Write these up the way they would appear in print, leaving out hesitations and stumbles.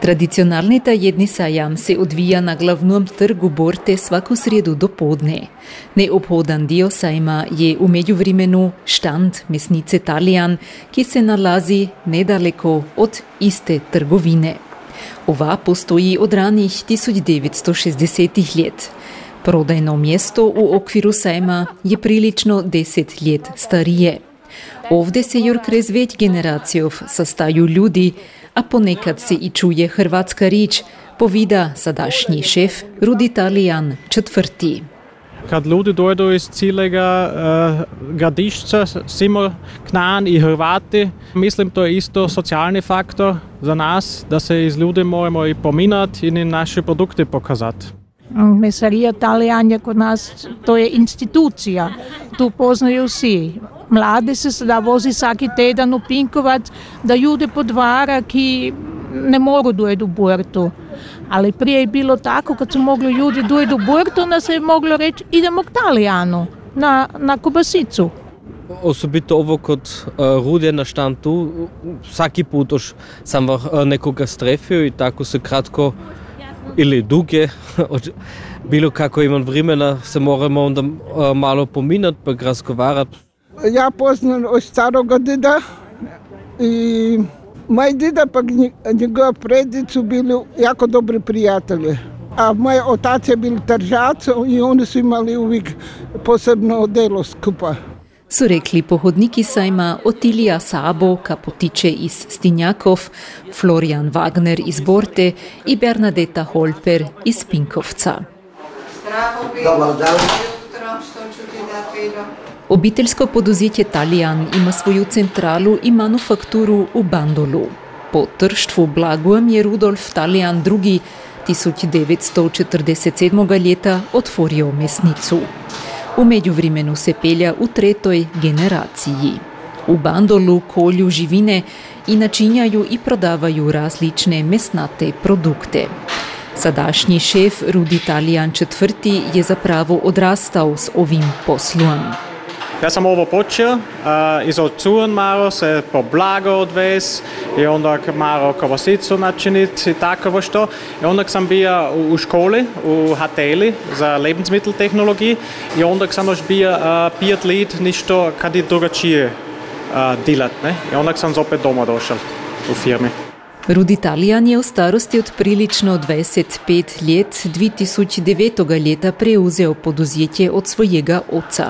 Tradicionalni tajedni sajam se odvija na glavnom trgu Borte svaku srijedu do podne. Neophodan dio sajma je u međuvremenu štand mesnice Talijan, ki se nalazi nedaleko od iste trgovine. Ova postoji od ranih 1960-ih let. Prodajno mjesto u okviru sajma je prilično 10 let starije. Ovdje se još kroz već generacijov sastaju ljudi, a ponekad se i čuje hrvatska rič, povida sadašnji šef Rudi Talijan IV. Kad ljudi dojdu iz cijelega Gradišća, simo Knan i Hrvati, mislim to je isto socijalni faktor za nas, da se iz ljudi moramo i pominati i naše produkte pokazati. Mesarija Talijan je kod nas, to je institucija, tu poznaju svi. Mlade se sada vozi svaki tjedan u Pinkovac da ljude podvara ki ne mogu doći u Bortu. Ali prije je bilo tako kad su mogli ljudi doći u Bortu, onda se je moglo reći idemo k Talijanu na kobasicu. Osobito ovo kod Rudija na štantu, svaki put sam nekoga strefio i tako se kratko ili duge, bilo kako imam vremena, se moramo onda malo pominat, pa razgovarat. Ja poznam od staroga dida i moj dida pa njegova predicu bili jako dobri prijatelji. A moj otac je bil tržac i oni su imali uvijek posebno delo skupa. Su rekli pohodniki sajma Otilija Sabo, ki potiče iz Stinjakov, Florijan Wagner iz Borte i Bernadeta Holper iz Pinkovca. Dobar dan. Obiteljsko poduzetje Talijan ima svoju centralu i manufakturu u Bandolu. Po trštvu blagujem je Rudolf Talijan II. 1947. leta otvorio mesnicu. V međuvremenu se pelja v tretoj generaciji. V Bandolu kolju živine i načinjaju i prodavaju različne mesnate produkte. Sadašnji šef Rudi Talijan IV. Je zapravo odrastal s ovim poslom. Ja sam ovo počeo, iz ocuren malo se po blago odvez i onda malo kobasicu načiniti i takovo što. I onda sam bio u školi, u hoteli za lebensmitteltehnologiji i onda sam još bio 5 let nešto kad je drugačije delat. Ne? I onda sam opet doma došel u firmi. Rudi Talijan je v starosti od prilično 25 let 2009. leta preuzel poduzetje od svojega oca.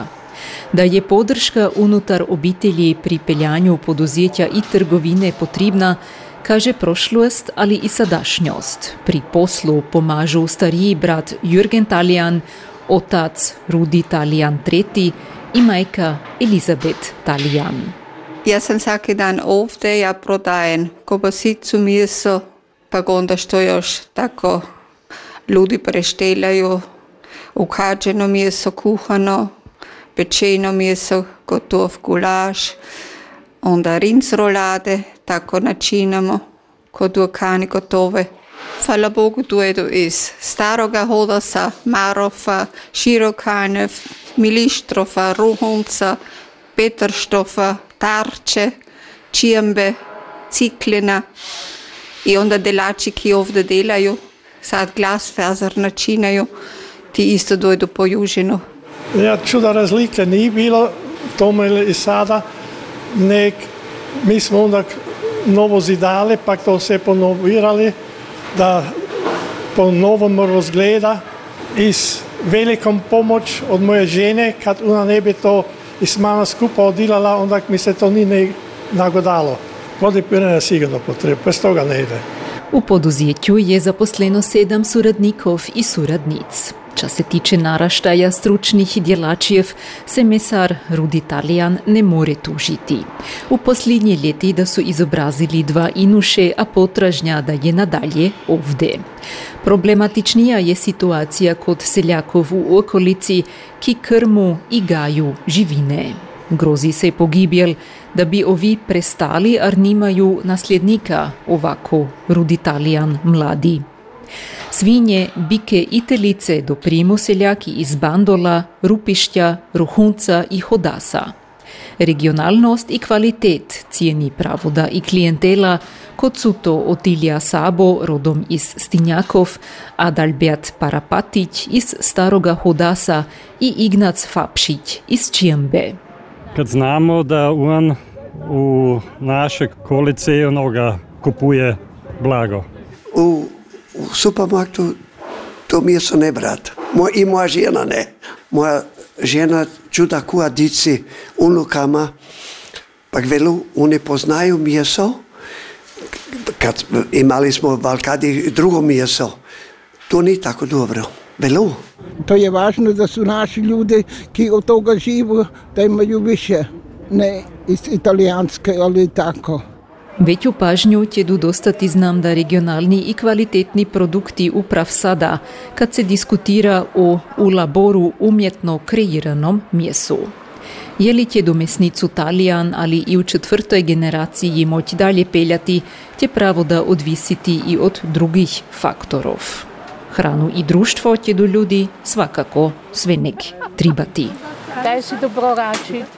Da je podrška unutar obitelji pri peljanju poduzetja i trgovine potrebna, kaže prošlost ali i sadašnjost. Pri poslu pomažu stariji brat Jürgen Talijan, otac Rudi Talijan III. I majka Elizabet Talijan. Ja sam svaki dan ovdje, ja prodajem kobasicu, meso, pa onda što još tako ljudi prešteljaju, ukađeno meso, kuhano, pečeno meso, gotov gulaš, onda rinc rolade, tako načinamo, ko duokani gotove. Hvala Bogu, dojedu iz staroga Hodosa, Marofa, Širokanev, Milištrofa, Ruhunca, Petrštofa, Tarče, Čembe, Ciklina i onda delači, ki ovdje delaju, sad glasfazar načinaju, ti isto dojedu po južinu. Ja, čuda razlike nije bilo, tome ili sada, mi smo onda novo zidali, pa to se ponovirali, da po novom razgleda i s velikom pomoć od moje žene, kad ona ne bi to iz mama skupa odilala, onda mi se to nije nagodalo. Vodipiranje sigurno potrebno, bez toga ne ide. U poduzetju je zaposleno 7 suradnikov i suradnic. Ča se tiče naraštaja stručnih djelačijev, se mesar Rudi Talijan ne more tužiti. U posljednje leti da su izobrazili 2 inuše, a potražnja da je nadalje ovdje. Problematičnija je situacija kod seljakov u okolici, ki krmu i gaju živine. Grozi se pogibjel, da bi ovi prestali, ar nimaju nasljednika, ovako Rudi Talijan mladi. Svinje, bike i telice doprimu seljaki iz Bandola, Rupišća, Ruhunca i Hodasa. Regionalnost i kvalitet cijeni pravoda i klijentela, kot su to Otilija Sabo, rodom iz Stinjakov, Adalbert Parapatić iz Staroga Hodasa i Ignac Fapšić iz Čembe. Kad znamo da on u našoj okolici onoga kupuje blago. U supermarketu to mjesto ne brata. I moja žena ne. Moja žena čuda kuha dici unukama, pak velu, oni poznaju mjesto. Kad imali smo u Valkadi drugo mjesto, to nije tako dobro. Velu. To je važno da su naši ljudi ki od toga živu, da imaju više. Ne iz italijanske, ali tako. Veću pažnju tjedu dostati znam da regionalni i kvalitetni produkti uprav sada, kad se diskutira o u laboru umjetno kreiranom mjesu. Je li će domesnicu Talijan ali i u četvrtoj generaciji moći dalje peljati, će pravoda odvisiti i od drugih faktorov. Hranu i društvo će do ljudi svakako sve nek tribati. Daj si dobro račit.